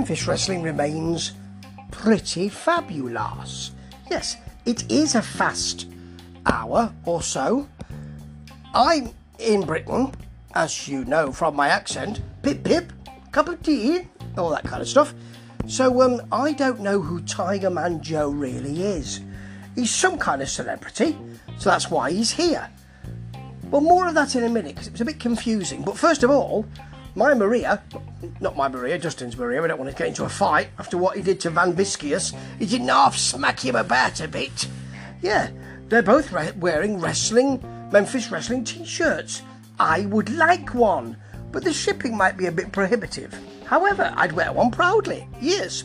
Memphis Wrestling remains pretty fabulous. Yes, it is a fast hour or so. I'm in Britain, as you know from my accent. Pip pip, cup of tea, all that kind of stuff. So I don't know who Tiger Man Joe really is. He's some kind of celebrity, so that's why he's here. Well, more of that in a minute, because it was a bit confusing. But first of all, Justin's Maria, we don't want to get into a fight after what he did to Van Biskius. He didn't half smack him about a bit. Yeah, they're both wearing Memphis Wrestling t-shirts. I would like one, but the shipping might be a bit prohibitive. However, I'd wear one proudly. Yes.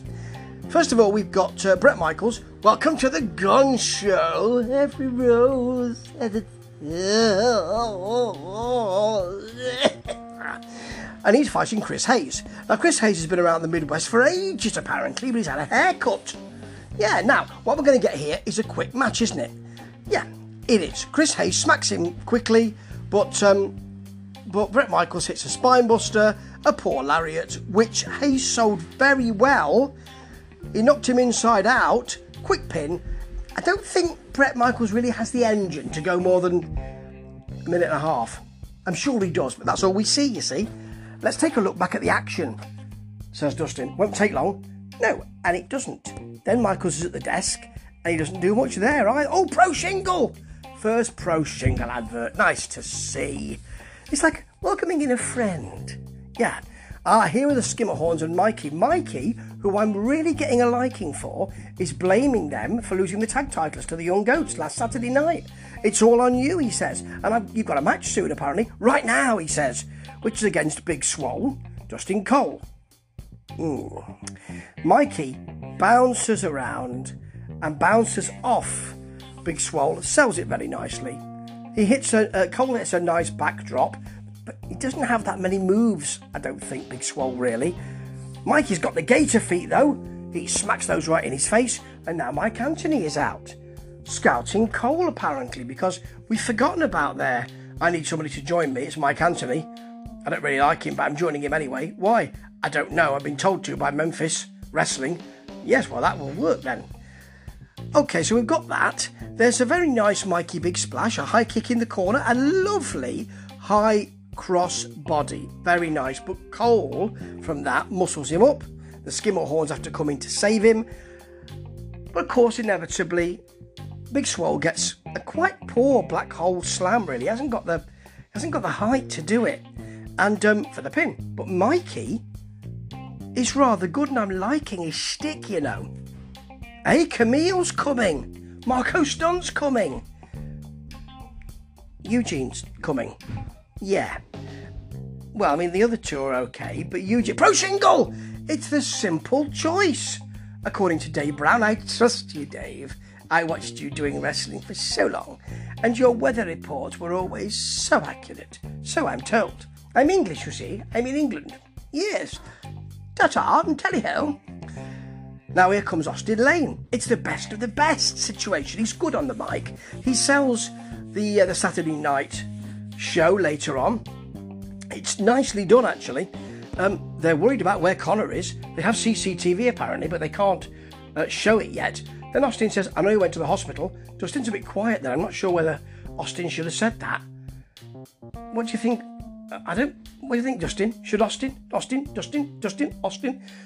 First of all, we've got Bret Michaels. Welcome to the Gun Show. Every rose has a... And he's fighting Chris Hayes. Now, Chris Hayes has been around the Midwest for ages, apparently, but he's had a haircut. Yeah, now, what we're going to get here is a quick match, isn't it? Yeah, it is. Chris Hayes smacks him quickly, but Bret Michaels hits a spinebuster, a poor lariat, which Hayes sold very well. He knocked him inside out. Quick pin. I don't think Bret Michaels really has the engine to go more than a minute and a half. I'm sure he does, but that's all we see, you see. Let's take a look back at the action, says Dustin. Won't take long. No, and it doesn't. Then Michaels is at the desk, and he doesn't do much there, either. Oh, Pro Shingle! First Pro Shingle advert. Nice to see. It's like welcoming in a friend. Yeah. Ah, here are the Skimmerhorns and Mikey. Mikey, who I'm really getting a liking for, is blaming them for losing the tag titles to the Young Goats last Saturday night. It's all on you, he says. And you've got a match soon, apparently. Right now, he says. Which is against Big Swole, Justin Cole. Mikey bounces around and bounces off Big Swole. Sells it very nicely. Cole hits a nice backdrop. But he doesn't have that many moves, I don't think, Big Swole, really. Mikey's got the gator feet, though. He smacks those right in his face, and now Mike Anthony is out. Scouting Cole, apparently, because we've forgotten about there. I need somebody to join me. It's Mike Anthony. I don't really like him, but I'm joining him anyway. Why? I don't know. I've been told to by Memphis Wrestling. Yes, well, that will work, then. OK, so we've got that. There's a very nice Mikey big splash, a high kick in the corner, a lovely high cross body, very nice, but Cole from that muscles him up. The Skimmerhorns have to come in to save him, but of course inevitably Big Swole gets a quite poor black hole slam. Really hasn't got the height to do it, and for the pin. But Mikey is rather good, and I'm liking his shtick, you know. Hey, Camille's coming, Marco Stunt's coming, Eugene's coming. Yeah. Well, I mean, the other two are okay, but Eugene... Pro Shingle! It's the simple choice. According to Dave Brown, I trust you, Dave. I watched you doing wrestling for so long, and your weather reports were always so accurate. So I'm told. I'm English, you see. I'm in England. Yes. Ta-ta and tally-ho. Now here comes Austin Lane. It's the best of the best situation. He's good on the mic. He sells the Saturday night show later on. It's nicely done, actually. They're worried about where Connor is. They have CCTV apparently, but they can't show it yet. Then Austin says, I know you went to the hospital. Dustin's a bit quiet there. I'm not sure whether Austin should have said that. What do you think? What do you think, Dustin? Should Austin?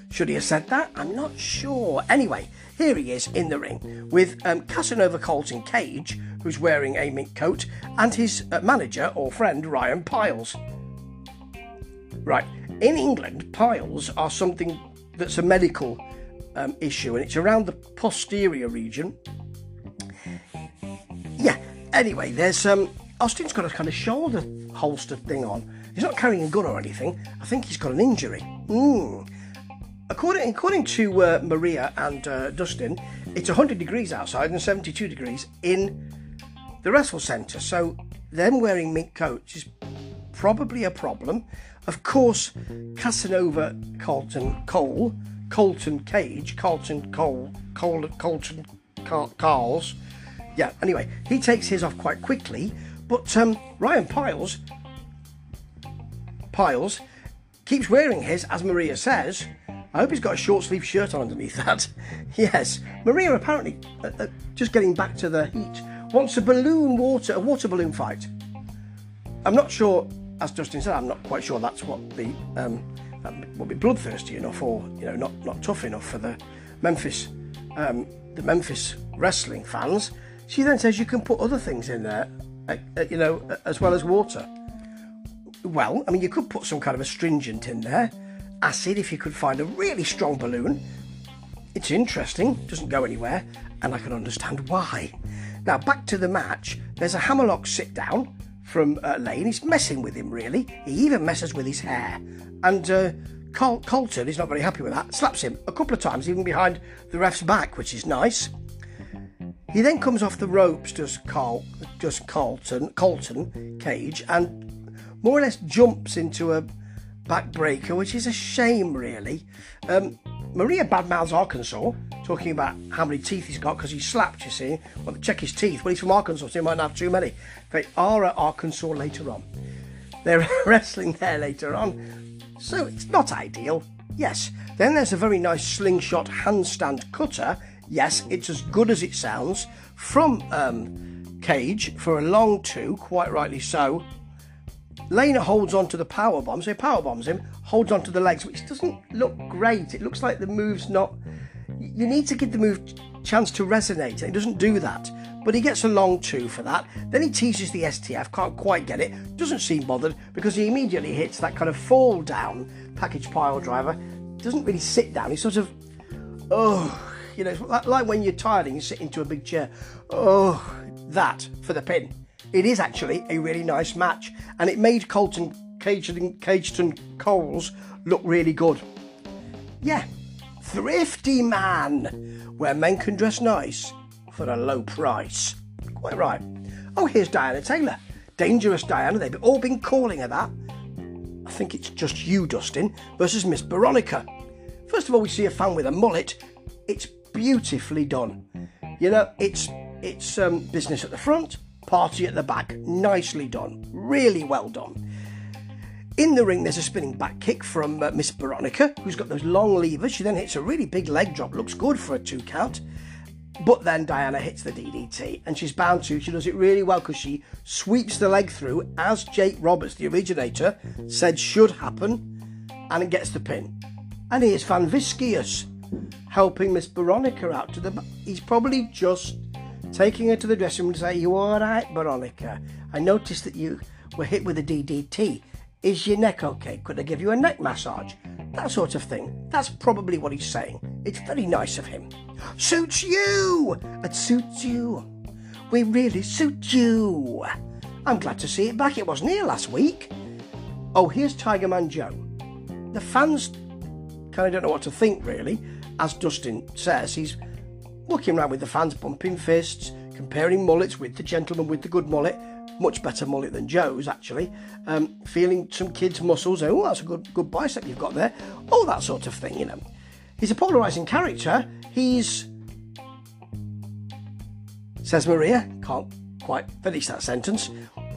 Should he have said that? I'm not sure. Anyway, here he is in the ring with Casanova Colton Cage, who's wearing a mink coat, and his manager or friend, Ryan Piles. Right, in England, piles are something that's a medical issue, and it's around the posterior region. Yeah, anyway, there's Austin's got a kind of shoulder holster thing on. He's not carrying a gun or anything. I think he's got an injury. According to Maria and Dustin, it's 100 degrees outside and 72 degrees in the Wrestle Centre, so them wearing mink coats is probably a problem. Of course, Casanova Colton Cage. Yeah, anyway, he takes his off quite quickly, but Ryan Piles keeps wearing his, as Maria says, I hope he's got a short sleeve shirt on underneath that. Yes, Maria apparently, just getting back to the heat, wants a water balloon fight. I'm not sure, as Dustin said, I'm not quite sure that's what the that would be bloodthirsty enough, or not tough enough for the Memphis wrestling fans. She then says you can put other things in there, as well as water. Well, I mean, you could put some kind of astringent in there, acid if you could find a really strong balloon. It's interesting, doesn't go anywhere, and I can understand why. Now, back to the match. There's a hammerlock sit-down from Lane. He's messing with him, really. He even messes with his hair. And Colton is not very happy with that. Slaps him a couple of times, even behind the ref's back, which is nice. He then comes off the ropes, Colton Cage, and more or less jumps into a backbreaker, which is a shame, really. Maria badmouths Arkansas, talking about how many teeth he's got because he's slapped, you see. Well, check his teeth. Well, he's from Arkansas, so he might not have too many. They are at Arkansas later on. They're wrestling there later on, so it's not ideal. Yes. Then there's a very nice slingshot handstand cutter. Yes, it's as good as it sounds. From Cage for a long two, quite rightly so. Lane holds on to the powerbomb, so he powerbombs him, holds on to the legs, which doesn't look great. It looks like the move's not... You need to give the move a chance to resonate, and he doesn't do that. But he gets a long two for that. Then he teases the STF, can't quite get it, doesn't seem bothered, because he immediately hits that kind of fall-down package pile driver. Doesn't really sit down, he's sort of... it's like when you're tired and you sit into a big chair. Oh, that for the pin. It is actually a really nice match, and it made Cageton Coles look really good. Yeah, thrifty man, where men can dress nice for a low price. Quite right. Oh, here's Diana Taylor. Dangerous Diana, they've all been calling her that. I think it's just you, Dustin, versus Miss Veronica. First of all, we see a fan with a mullet. It's beautifully done. It's business at the front, party at the back. Nicely done, really well done. In the ring, there's a spinning back kick from Miss Veronica, who's got those long levers. She then hits a really big leg drop, looks good for a two count, but then Diana hits the DDT, and she's bound to. She does it really well because she sweeps the leg through, as Jake Roberts, the originator, said should happen, and it gets the pin. And here's Van Biskius helping Miss Veronica out to the back. He's probably just taking her to the dressing room to say, "You all right, Veronica? I noticed that you were hit with a DDT. Is your neck okay? Could I give you a neck massage?" That sort of thing. That's probably what he's saying. It's very nice of him. Suits you! It suits you. We really suit you. I'm glad to see it back. It wasn't here last week. Oh, here's Tiger Man Joe. The fans kind of don't know what to think, really. As Dustin says, he's walking around with the fans, bumping fists, comparing mullets with the gentleman with the good mullet, much better mullet than Joe's actually, feeling some kid's muscles, oh that's a good bicep you've got there, all that sort of thing, He's a polarising character, says Maria, can't quite finish that sentence,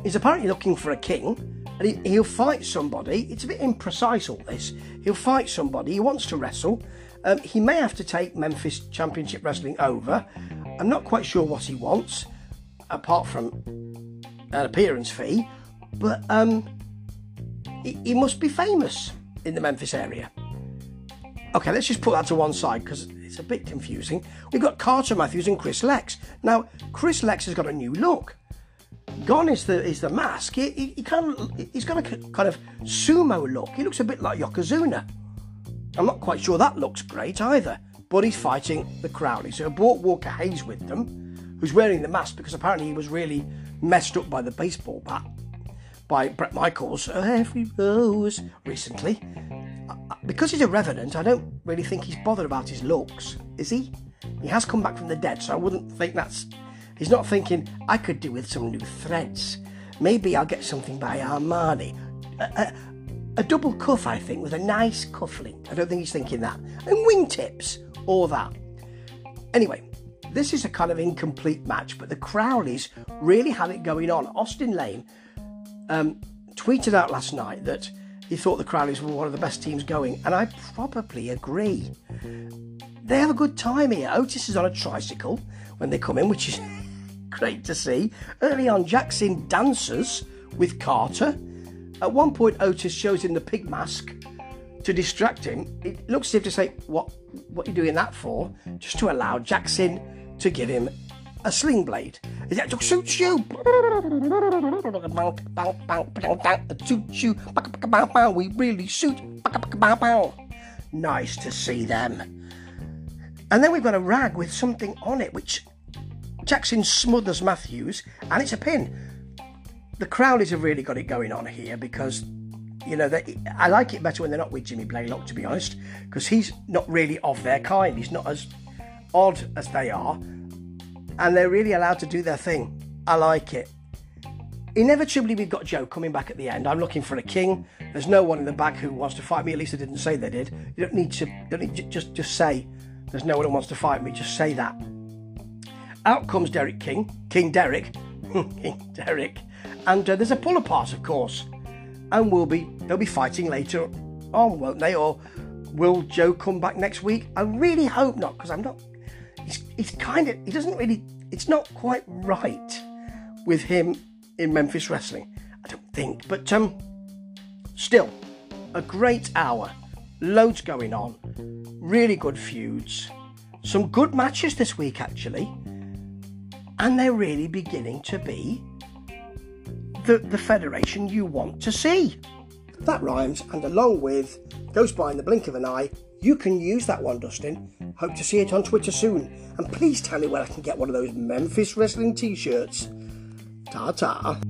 he's apparently looking for a king, and he'll fight somebody. It's a bit imprecise all this, he'll fight somebody, he wants to wrestle. He may have to take Memphis Championship Wrestling over. I'm not quite sure what he wants, apart from an appearance fee, but he must be famous in the Memphis area. Okay, let's just put that to one side because it's a bit confusing. We've got Carter Matthews and Chris Lex. Now, Chris Lex has got a new look. Gone is the mask. He's got a kind of sumo look. He looks a bit like Yokozuna. I'm not quite sure that looks great either, but he's fighting the Crowleys, who brought Walker Hayes with them, who's wearing the mask because apparently he was really messed up by the baseball bat by Bret Michaels every rose recently. Because he's a revenant, I don't really think he's bothered about his looks, is he? He has come back from the dead, so I wouldn't think that's... He's not thinking, I could do with some new threads. Maybe I'll get something by Armani. A double cuff, I think, with a nice cufflink. I don't think he's thinking that. And wingtips, all that. Anyway, this is a kind of incomplete match, but the Crowleys really had it going on. Austin Lane tweeted out last night that he thought the Crowleys were one of the best teams going, and I probably agree. They have a good time here. Otis is on a tricycle when they come in, which is great to see. Early on, Jackson dances with Carter. At one point, Otis shows him the pig mask to distract him. It looks as if to say, what are you doing that for? Just to allow Jackson to give him a sling blade. Is that suits you? We really suit. Nice to see them. And then we've got a rag with something on it, which Jackson smothers Matthews, and it's a pin. The Crowleys have really got it going on here because, you know, I like it better when they're not with Jimmy Blaylock, to be honest, because he's not really of their kind. He's not as odd as they are. And they're really allowed to do their thing. I like it. Inevitably, we've got Joe coming back at the end. I'm looking for a king. There's no one in the back who wants to fight me. At least they didn't say they did. You don't need to just say there's no one who wants to fight me. Just say that. Out comes Derek King. King Derek. And there's a pull apart, of course. And they'll be fighting later on, won't they? Or will Joe come back next week? I really hope not, because I'm not... it's not quite right with him in Memphis Wrestling, I don't think, but still, a great hour, loads going on, really good feuds, some good matches this week actually, and they're really beginning to be the federation you want to see. That rhymes, and along with, goes by in the blink of an eye. You can use that one, Dustin. Hope to see it on Twitter soon. And please tell me where I can get one of those Memphis Wrestling t-shirts. Ta-ta.